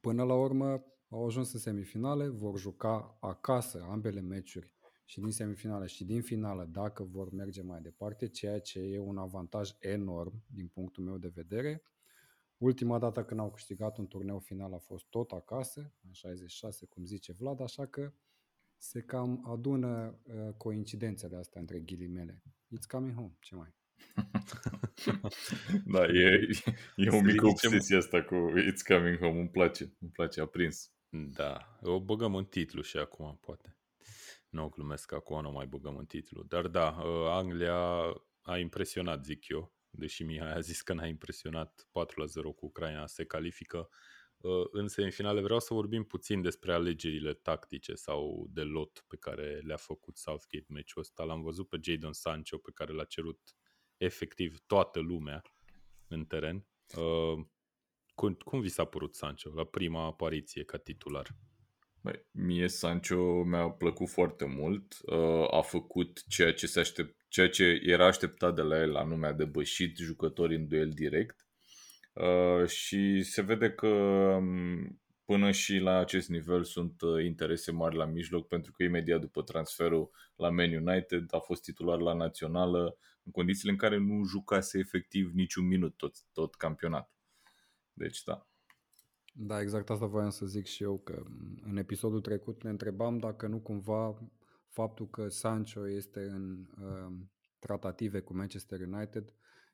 Până la urmă au ajuns în semifinale, vor juca acasă ambele meciuri, și din semifinală și din finală, dacă vor merge mai departe, ceea ce e un avantaj enorm din punctul meu de vedere. Ultima dată când au câștigat un turneu final a fost tot acasă, în șaizeci și șase, cum zice Vlad, așa că se cam adună uh, coincidențele astea între ghilimele. It's coming home, ce mai? Da, e, e o mică obsesie asta cu It's coming home, îmi place, îmi place, a prins. Da, o băgăm în titlu și acum, poate. Nu o glumesc, acum nu mai băgăm în titlu. Dar da, Anglia a impresionat, zic eu. Deși Mihai a zis că n-a impresionat, patru la zero cu Ucraina, se califică. În semifinale vreau să vorbim puțin despre alegerile tactice sau de lot pe care le-a făcut Southgate meciul ăsta. L-am văzut pe Jadon Sancho, pe care l-a cerut efectiv toată lumea în teren. Cum, cum vi s-a părut Sancho la prima apariție ca titular? Băi, mie Sancho mi-a plăcut foarte mult, a făcut ceea ce, se aștept, ceea ce era așteptat de la el, anume a debășit jucătorii în duel direct și se vede că până și la acest nivel sunt interese mari la mijloc, pentru că imediat după transferul la Man United a fost titular la națională în condițiile în care nu jucase efectiv niciun minut tot, tot campionatul. Deci da. Da, exact asta voiam să zic și eu, că în episodul trecut ne întrebam dacă nu cumva faptul că Sancho este în uh, tratative cu Manchester United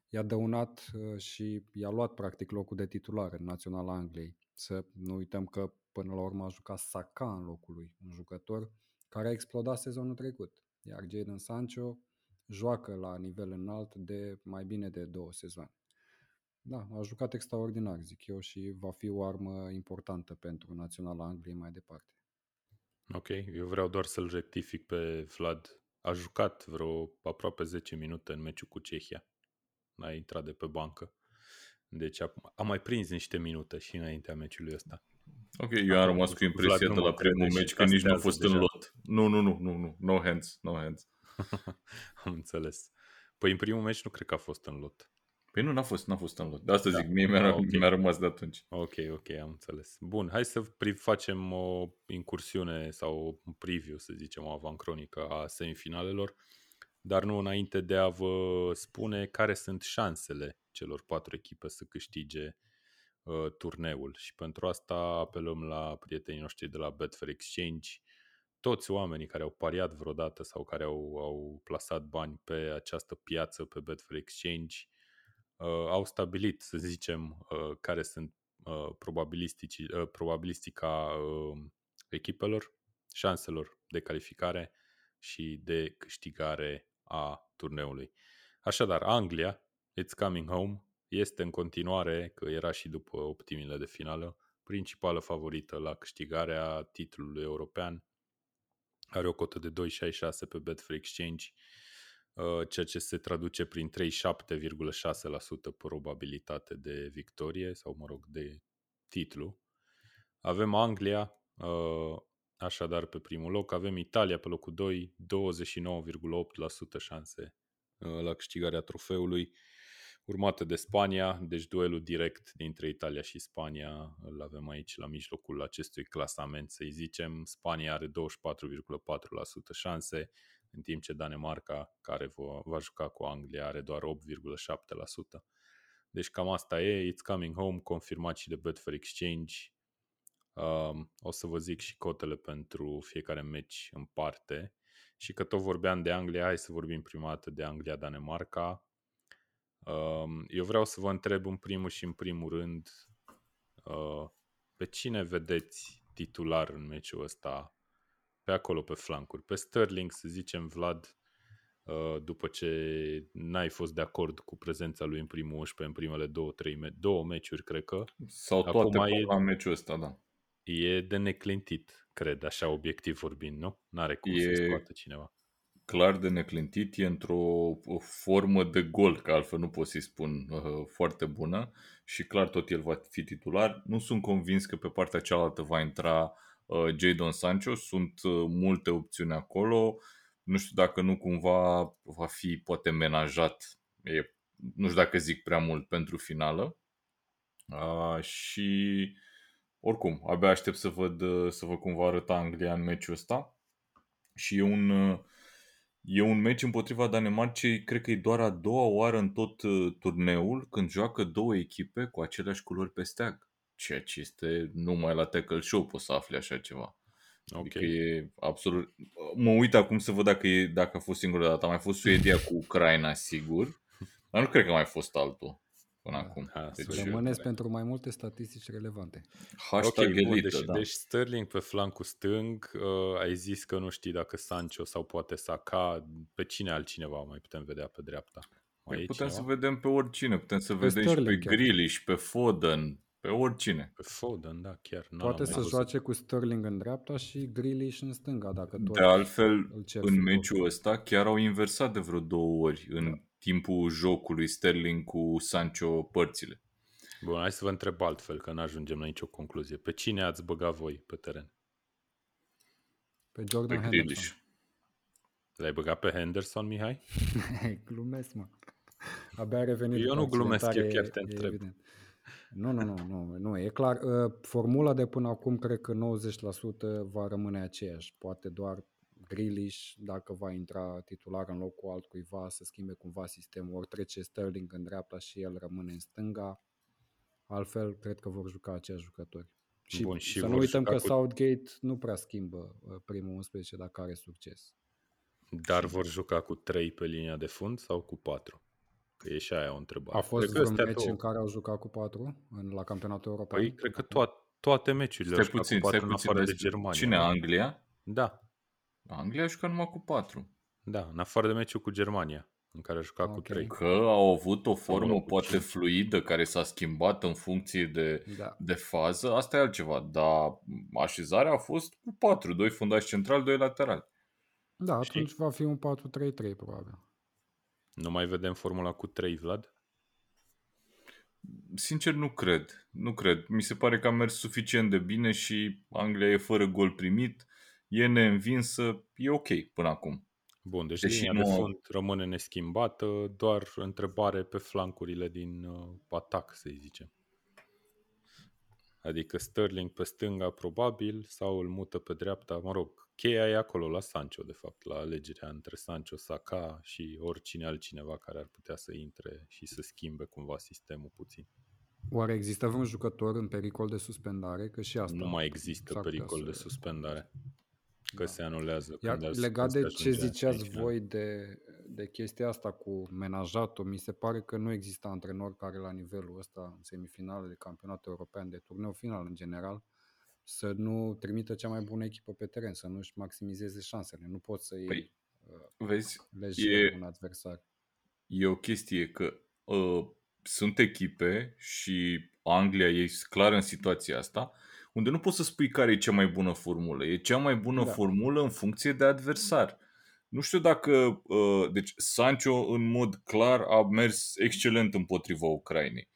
i-a dăunat uh, și i-a luat practic locul de titular în Naționala Angliei. Să nu uităm că până la urmă a jucat Saka în locul lui, un jucător care a explodat sezonul trecut, iar Jadon Sancho joacă la nivel înalt de mai bine de două sezoane. Da, a jucat extraordinar, zic eu, și va fi o armă importantă pentru Naționala Angliei mai departe. Ok, eu vreau doar să-l rectific pe Vlad. A jucat vreo aproape zece minute în meciul cu Cehia. A intrat de pe bancă. Deci a, a mai prins niște minute și înaintea meciului ăsta. Ok, eu am rămas cu impresia de la primul meci că nici nu a fost deja în lot. Nu, nu, nu, nu, nu. No hands, no hands. Am înțeles. Păi în primul meci nu cred că a fost în lot. Păi nu, n-a fost, n-a fost în lot. De asta da, zic, mie mi-a, okay. mi-a rămas de atunci. Ok, ok, am înțeles. Bun, hai să facem o incursiune sau un preview, să zicem, o avancronică a semifinalelor, dar nu înainte de a vă spune care sunt șansele celor patru echipe să câștige uh, turneul. Și pentru asta apelăm la prietenii noștri de la Betfair Exchange. Toți oamenii care au pariat vreodată sau care au, au plasat bani pe această piață, pe Betfair Exchange, Uh, au stabilit, să zicem, uh, care sunt uh, probabilistici, uh, probabilistica uh, echipelor, șanselor de calificare și de câștigare a turneului. Așadar, Anglia, it's coming home, este în continuare, că era și după optimile de finală, principală favorită la câștigarea titlului european. Are o cotă de doi virgulă șaizeci și șase pe Betfair Exchange, ceea ce se traduce prin treizeci și șapte virgulă șase la sută probabilitate de victorie sau, mă rog, de titlu. Avem Anglia, așadar, pe primul loc. Avem Italia pe locul doi, douăzeci și nouă virgulă opt la sută șanse la câștigarea trofeului. urmată de Spania, deci duelul direct dintre Italia și Spania îl avem aici la mijlocul acestui clasament, să-i zicem. Spania are douăzeci și patru virgulă patru la sută șanse, în timp ce Danemarca, care va juca cu Anglia, are doar opt virgulă șapte la sută. Deci cam asta e, It's Coming Home, confirmat și de Betfair Exchange. Um, o să vă zic și cotele pentru fiecare meci în parte. Și că tot vorbeam de Anglia, hai să vorbim prima dată de Anglia-Danemarca. Um, eu vreau să vă întreb în primul și în primul rând uh, pe cine vedeți titular în meciul ăsta, pe acolo, pe flancuri. Pe Sterling, să zicem, Vlad, uh, după ce n-ai fost de acord cu prezența lui în primul unsprezece, în primele două, trei, două meciuri, cred că. Sau acum toate e... la meciul ăsta, da. E de neclintit, cred, așa obiectiv vorbind, nu? N-are cum e să scoată cineva. Clar de neclintit, e într-o formă de gol, că altfel nu pot să-i spun, foarte bună și clar tot el va fi titular. Nu sunt convins că pe partea cealaltă va intra Jadon Sancho, sunt multe opțiuni acolo. Nu știu dacă nu cumva va fi poate menajat, e, nu știu dacă zic prea mult pentru finală. A, și... Oricum, abia aștept să văd, să văd cum va arăta Anglia în meciul ăsta. Și e un, e un meci împotriva Danemarcei, cred că e doar a doua oară în tot turneul când joacă două echipe cu aceleași culori pe steag. Ceea ce este numai la Tackle Show poți să afli așa ceva. Okay. Adică e absolut... Mă uit acum să văd dacă, e, dacă a fost singura dată. A mai fost Suedia cu Ucraina, sigur. Dar nu cred că a mai fost altul. Până acum. Ha, deci, rămâneți pentru mai multe statistici relevante. Okay, bun, deci, da. deci Sterling pe flancul stâng, uh, ai zis că nu știi dacă Sancho sau poate Saka, pe cine altcineva mai putem vedea pe dreapta? Mai putem cineva? Să vedem pe oricine, putem să pe vedem Sterling, și pe Grealish, pe Foden, pe oricine. Pe Foden, da, chiar. Poate să joace cu Sterling în dreapta și Grealish în stânga. Dacă tot de altfel, în meciul ăsta chiar au inversat de vreo două ori în da. timpul jocului Sterling cu Sancho părțile. Bun, hai să vă întreb altfel, că n-ajungem la nicio concluzie. Pe cine ați băgat voi pe teren? Pe Jordan pe Henderson. L-ai băgat pe Henderson, Mihai? Glumesc, mă. Abia a revenit. Eu nu glumesc, eu chiar te întreb. Nu, nu, nu, nu, nu, e clar. Formula de până acum, cred că nouăzeci la sută va rămâne aceeași. Poate doar Grealish, dacă va intra titular în locul altcuiva, să schimbe cumva sistemul, ori trece Sterling în dreapta și el rămâne în stânga, altfel cred că vor juca aceiași jucători. Și, Bun, și să nu uităm că cu... Southgate nu prea schimbă primul unsprezece dacă are succes. Dar vor juca cu trei pe linia de fund sau cu patru? Că e și aia o întrebare. A fost vreun meci în care au jucat cu patru în, la campionatul european? Păi, cred că toate, toate meciurile au jucat cu patru în afară de Germania. Cine, Anglia? Da. Anglia a jucat numai cu patru. Da, în afară de meciul cu Germania, în care a jucat okay. cu trei. Că au avut o formă poate cinci fluidă, care s-a schimbat în funcție de, da. de fază, asta e altceva. Dar așezarea a fost cu patru, doi fundași central, doi laterali. Da, știi? Atunci va fi un patru trei trei probabil. Nu mai vedem formula cu trei, Vlad? Sincer, nu cred. Nu cred. Mi se pare că a mers suficient de bine și Anglia e fără gol primit. E neînvinsă, e ok până acum. Bun, deci Deși linia nu... de fund rămâne neschimbată, doar întrebare pe flancurile din uh, atac, să-i zicem. Adică Sterling pe stânga probabil sau îl mută pe dreapta, mă rog, cheia e acolo la Sancho, de fapt, la alegerea între Sancho, Saka și oricine altcineva care ar putea să intre și să schimbe cumva sistemul puțin. Oare există vreun jucător în pericol de suspendare? Că și asta nu mai există pericol să... de suspendare. Că da. se anulează. Iar când legat de ce ziceați voi de, de chestia asta cu menajatul, mi se pare că nu există antrenor care la nivelul ăsta, în semifinale de campionat european, de turneu final în general, să nu trimită cea mai bună echipă pe teren, să nu-și maximizeze șansele. Nu poți să iei păi, lejer un adversar. E o chestie că uh, sunt echipe și Anglia e clar în situația asta, unde nu poți să spui care e cea mai bună formulă. E cea mai bună da. formulă în funcție de adversar. Nu știu dacă... Uh, deci Sancho în mod clar a mers excelent împotriva Ucrainei.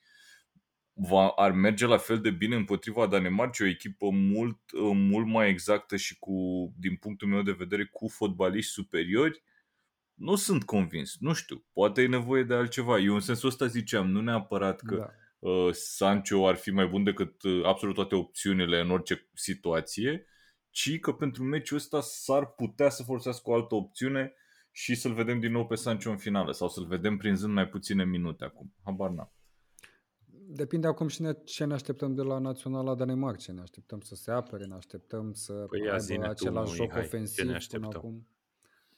Va, ar merge la fel de bine împotriva Danemarcii, o echipă mult, uh, mult mai exactă și cu, din punctul meu de vedere, cu fotbaliști superiori. nu sunt convins, nu știu, poate e nevoie de altceva. Eu în sensul ăsta ziceam, nu neapărat că da. uh, Sancho ar fi mai bun decât uh, absolut toate opțiunile în orice situație, ci că pentru meciul ăsta s-ar putea să folosească o altă opțiune și să-l vedem din nou pe Sancho în finală sau să-l vedem prinzând mai puține minute acum. Habar n-am. Depinde acum și ne, ce ne așteptăm de la Naționala Danemarcei. Ne așteptăm să se apere, ne așteptăm să păi aibă același joc Mihai, ofensiv până acum.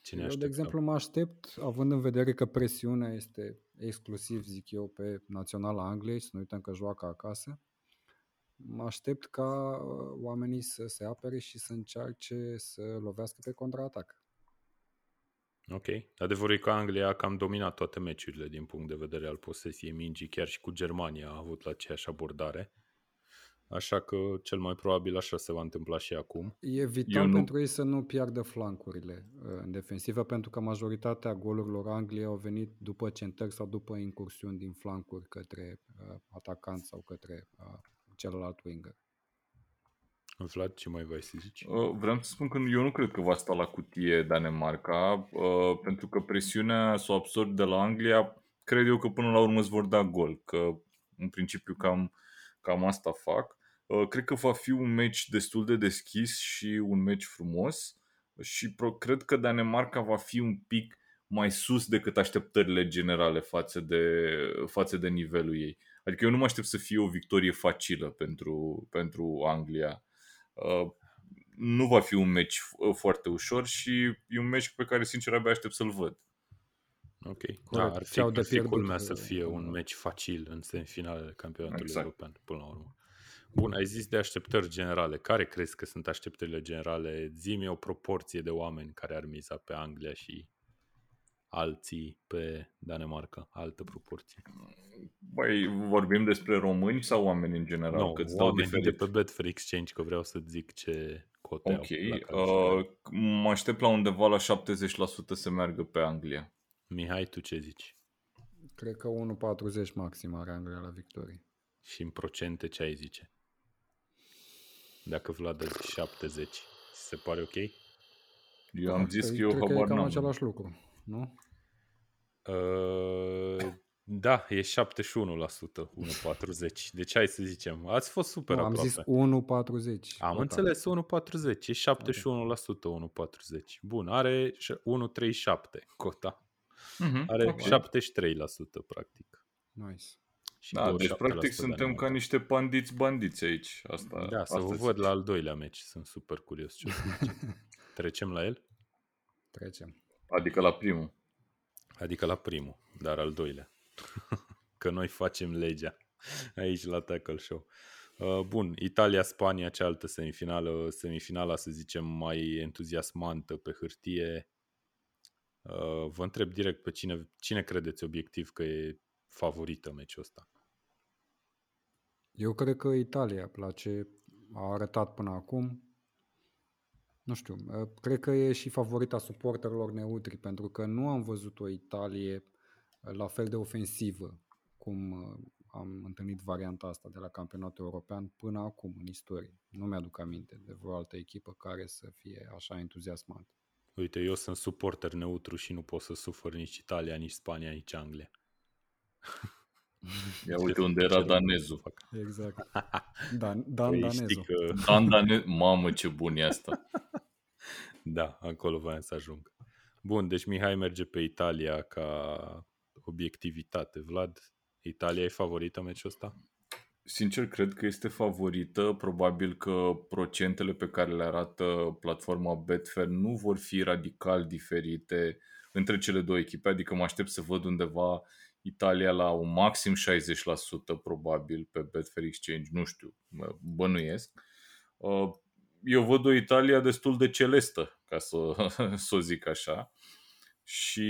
Cine eu, așteptăm? De exemplu, mă aștept, având în vedere că presiunea este exclusiv, zic eu, pe Naționala Angliei, să nu uităm că joacă acasă, mă aștept ca oamenii să se apere și să încearce să lovească pe contraatac. Ok. Adevărul e că Anglia a cam dominat toate meciurile din punct de vedere al posesiei mingii, chiar și cu Germania a avut la aceeași abordare. Așa că cel mai probabil așa se va întâmpla și acum. E vital Eu pentru nu... ei să nu piardă flancurile în defensivă, pentru că majoritatea golurilor Angliei au venit după centări sau după incursiuni din flancuri către uh, atacant sau către uh, celălalt winger. Vlad, ce mai vrei să zici? Vreau să spun că eu nu cred că va sta la cutie Danemarca, pentru că presiunea s-o absorbe de la Anglia. Cred eu că până la urmă îți vor da gol, că în principiu cam, cam asta fac. Cred că va fi un meci destul de deschis și un meci frumos și cred că Danemarca va fi un pic mai sus decât așteptările generale față de, față de nivelul ei. Adică eu nu mă aștept să fie o victorie facilă pentru, pentru Anglia. Uh, nu va fi un meci foarte ușor și e un meci pe care sincer abia aștept să-l văd. Ok, da, ar fi, ar fi culmea să fie un meci facil în semifinalele campionatului exact. European până la urmă. Bun, ai zis de așteptări generale. Care crezi că sunt așteptările generale? Zi-mi o proporție de oameni care ar miza pe Anglia și alții pe Danemarca, altă proporție. Băi, vorbim despre români sau oameni în general? No, că îți dau diferit pe Betfair Exchange, că vreau să zic ce cote okay. au. Ok, uh, mă aștept la undeva la șaptezeci la sută să meargă pe Anglia. Mihai, tu ce zici? Cred că unu virgulă patruzeci maxim are Anglia la victorie. Și în procente ce ai zice? Dacă Vlad a zis șaptezeci, se pare ok? Eu am zis că eu habar n-am. Cred că e cam același lucru. Nu? Uh, da, e șaptezeci și unu la sută, unu virgulă patruzeci. Deci hai să zicem, ați fost super no, aproape. Am zis unu virgulă patruzeci. Am înțeles unu virgulă patruzeci, e șaptezeci și unu la sută unu virgulă patruzeci. Bun, are unu virgulă treizeci și șapte cota. Uh-huh, are okay. șaptezeci și trei la sută practic. Nice. Și da, deci practic suntem ca niște pandiți bandiți aici. Asta, da, asta să vă văd la al doilea meci, sunt super curios ce o să facem. Trecem la el? Trecem. Adică la primul. Adică la primul, dar al doilea. Că noi facem legea aici la Tackle Show. Bun, Italia-Spania, cealaltă semifinală. Semifinala, să zicem, mai entuziasmantă pe hârtie. Vă întreb direct pe cine, cine credeți obiectiv că e favorită meciul ăsta? Eu cred că Italia, la ce a arătat până acum. Nu știu, cred că e și favorita suporterilor neutri, pentru că nu am văzut o Italie la fel de ofensivă cum am întâlnit varianta asta de la campionatul european până acum în istorie. Nu mi-aduc aminte de vreo altă echipă care să fie așa entuziasmată. Uite, eu sunt suporter neutru și nu pot să sufăr nici Italia, nici Spania, nici Anglia. Ia uite unde era danezul. Exact. Dan, Dan păi danezul. Că... Dan Danez... Mamă, ce bun e asta. Da, acolo voiam să ajung. Bun, deci Mihai merge pe Italia ca obiectivitate. Vlad, Italia e favorită meciul ăsta? Sincer, cred că este favorită. Probabil că procentele pe care le arată platforma Betfair nu vor fi radical diferite între cele două echipe. Adică mă aștept să văd undeva Italia la un maxim șaizeci la sută probabil pe Betfair Exchange, nu știu, bănuiesc. Eu văd o Italia destul de celestă, ca să, să o zic așa. Și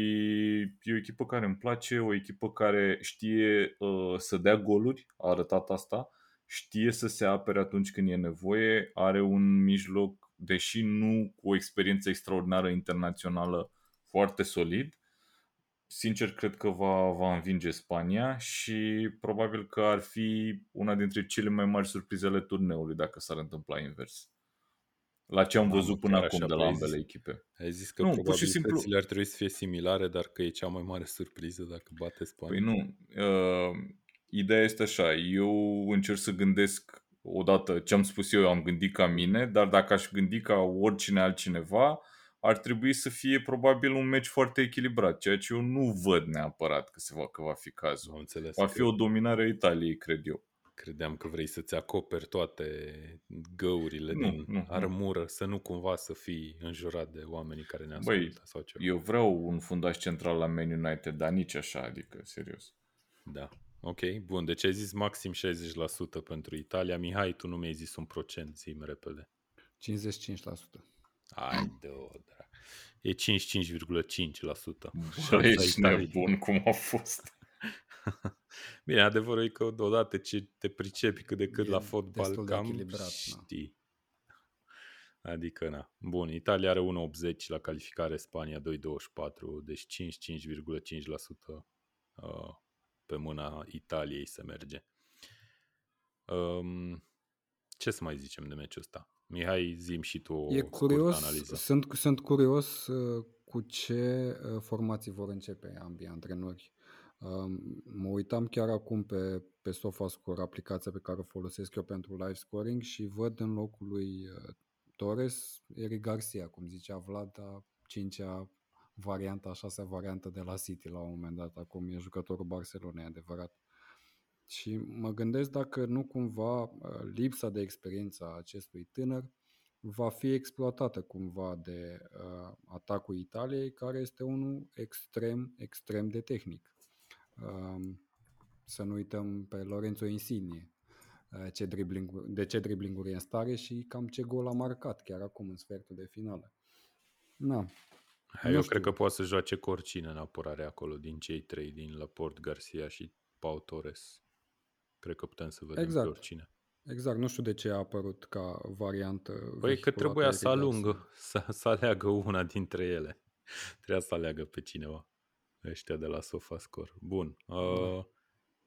e o echipă care îmi place, o echipă care știe să dea goluri, a arătat asta, știe să se apere atunci când e nevoie, are un mijloc, deși nu cu o experiență extraordinară internațională, foarte solid. Sincer, cred că va, va învinge Spania și probabil că ar fi una dintre cele mai mari surprize ale turneului dacă s-ar întâmpla invers. la ce am Mamă, văzut până acum de la ambele echipe. Ai zis că nu, probabilitățile pur și simplu... ar trebui să fie similare, dar că e cea mai mare surpriză dacă bate Spania. Păi nu, uh, ideea este așa, eu încerc să gândesc odată ce am spus eu, am gândit ca mine, dar dacă aș gândi ca oricine altcineva, ar trebui să fie probabil un meci foarte echilibrat, ceea ce eu nu văd neapărat că, se va, că va fi cazul. Înțeles, va fi o dominare a Italiei, cred eu. Credeam că vrei să-ți acoperi toate găurile nu, din nu, armură, nu. Să nu cumva să fii înjurat de oamenii care ne ascultă sau ceva. Eu vreau un fundaș central la Man United, dar nici așa, adică, serios. Da, ok, bun, deci ai zis maxim șaizeci la sută pentru Italia. Mihai, tu nu mi-ai zis un procent, zi-mi repede. cincizeci și cinci la sută. Ai de o drag. E cincizeci și cinci virgulă cinci la sută. Bă, ești nebun cum a fost. Bine, adevărul e că odată ce te pricepi cât de cât e la fotbal, cam știi. Na. Adică, na. Bun, Italia are unu virgulă optzeci la calificare, Spania doi virgulă douăzeci și patru, deci cincizeci și cinci virgulă cinci la sută pe mâna Italiei se merge. Ce să mai zicem de meciul ăsta? Mihai, zi-mi și tu o scurtă analiză. Sunt, sunt curios cu ce formații vor începe ambii antrenori. Mă uitam chiar acum pe, pe SofaScore, aplicația pe care o folosesc eu pentru live scoring, și văd în locul lui Torres, Eric Garcia, cum zicea Vlad, a cincea variantă, a șasea variantă de la City la un moment dat. Acum e jucătorul Barcelonei, adevărat. Și mă gândesc dacă nu cumva lipsa de experiență a acestui tânăr va fi exploatată cumva de uh, atacul Italiei, care este unul extrem, extrem de tehnic. Uh, să nu uităm pe Lorenzo Insigne, uh, ce dribling, de ce driblinguri e în stare și cam ce gol a marcat chiar acum în sfertul de finală. Na. Hai, eu știu. Cred că poate să joace cu oricine în apărare acolo, din cei trei, din Laporte, Garcia și Pau Torres. Cred că putem să vedem exact. Pe oricine. Exact, nu știu de ce a apărut ca variantă. Păi că trebuia să alungă, să, să aleagă una dintre ele. Trebuia să aleagă pe cineva. Ăștia de la SofaScore. Bun. Uh,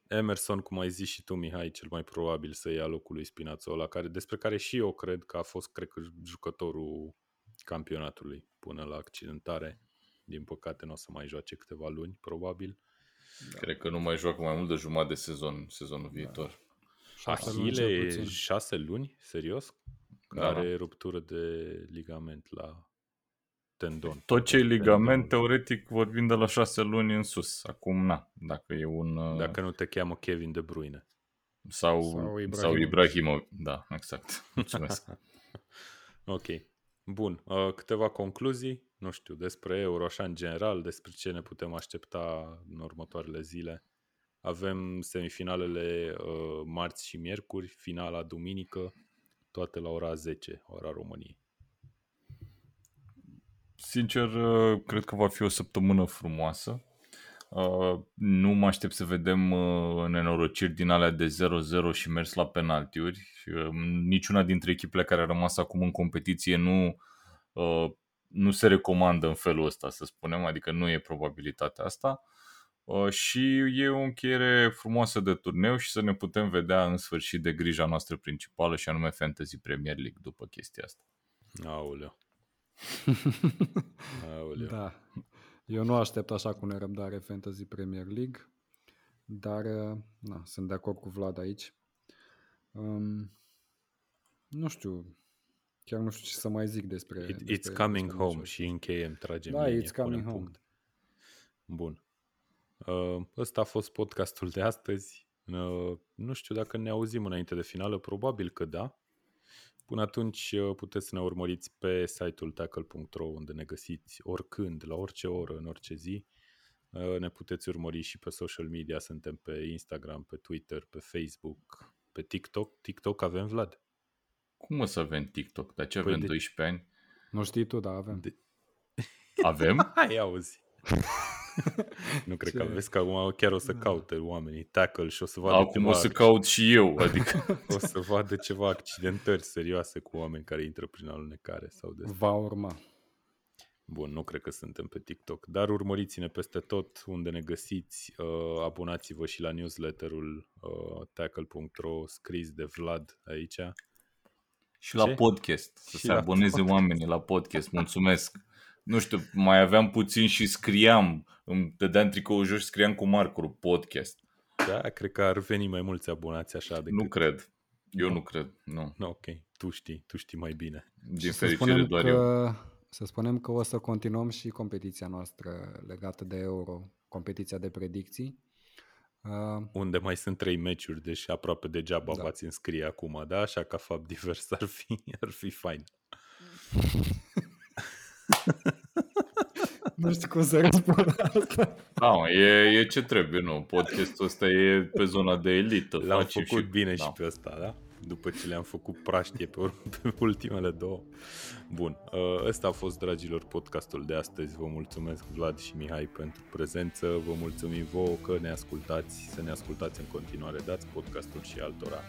Emerson, cum ai zis și tu, Mihai, cel mai probabil să ia locul lui Spinazzola, care, despre care și eu cred că a fost, cred că, jucătorul campionatului până la accidentare. Din păcate nu o să mai joace câteva luni, probabil. Da. Cred că nu mai joacă mai mult de jumătate de sezon, sezonul da. viitor. Ahile, șase luni? Serios? Care da, da. ruptură de ligament la tendon. Tot ce e ligament, teoretic, vorbim de la șase luni în sus. Acum, na, dacă e un... Dacă nu te cheamă Kevin De Bruyne. Sau, sau Ibrahimovic. Sau Ibrahimovic. Da, exact. Mulțumesc. Ok. Bun. Câteva concluzii. Nu știu, despre Euro, așa în general, despre ce ne putem aștepta în următoarele zile. Avem semifinalele uh, marți și miercuri, finala duminică, toate la ora zece, ora României. Sincer, cred că va fi o săptămână frumoasă. Uh, nu mă aștept să vedem uh, nenorociri din alea de zero zero și mers la penaltiuri. Uh, niciuna dintre echipele care a rămas acum în competiție nu... Uh, nu se recomandă în felul ăsta, să spunem, adică nu e probabilitatea asta și e o încheiere frumoasă de turneu și să ne putem vedea în sfârșit de grija noastră principală, și anume Fantasy Premier League, după chestia asta. Aoleu. Aoleu. Da. Eu nu aștept așa cu nerăbdare Fantasy Premier League, dar na, sunt de acord cu Vlad aici. Um, nu știu... Chiar nu știu ce să mai zic despre... It, it's despre coming despre home și încheiem, tragem. Da, it's coming home. Punct. Bun. Ăsta a fost podcastul de astăzi. Nu știu dacă ne auzim înainte de finală, probabil că da. Până atunci puteți să ne urmăriți pe site-ul tackle punct ro, unde ne găsiți oricând, la orice oră, în orice zi. Ne puteți urmări și pe social media, suntem pe Instagram, pe Twitter, pe Facebook, pe TikTok. TikTok avem, Vlad? Cum o să avem TikTok? De ce păi avem de... doisprezece ani? Nu știi tu, dar avem. De... Avem? Hai, auzi. Nu cred ce? Că vezi că acum chiar o să caute oamenii tackle și o să vadă... Acum o să acc... caut și eu, adică... O să vadă ceva accidentări serioase cu oameni care intră prin alunecare sau de... Va urma. Bun, nu cred că suntem pe TikTok, dar urmăriți-ne peste tot unde ne găsiți, uh, abonați-vă și la newsletterul uh, tackle punct ro scris de Vlad aici. Și la Ce? podcast, să și se aboneze podcast. Oamenii la podcast, mulțumesc. Nu știu, mai aveam puțin și scriam, îmi dădeam tricoul jos și scriam cu markerul podcast. Da, cred că ar veni mai mulți abonați așa decât... Nu cred, eu nu, nu cred, nu. No, ok, tu știi, tu știi mai bine. Din fericire doar că... eu. Să spunem că o să continuăm și competiția noastră legată de Euro, competiția de predicții. Uh, unde mai sunt trei meciuri, deci aproape degeaba da. v-ați înscrie acum, da? Așa ca fapt divers ar fi, ar fi fain. Nu știu cum să răspund asta. Da, e, e ce trebuie, nu? Podcastul ăsta e pe zona de elită. L-am Facem făcut și... bine da. și pe ăsta, da? După ce le-am făcut praștie pe, ur- pe ultimele două. Bun, ăsta a fost, dragilor, podcastul de astăzi. Vă mulțumesc, Vlad și Mihai, pentru prezență. Vă mulțumim vouă că ne ascultați, să ne ascultați în continuare. Dați podcastul și altora.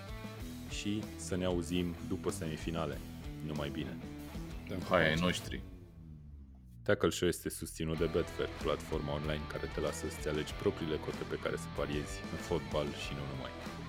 Și să ne auzim după semifinale. Numai bine. Hai ai noștri. Tackle Show este susținut de Betfair, platforma online care te lasă să-ți alegi propriile cote pe care să pariezi în fotbal și nu numai.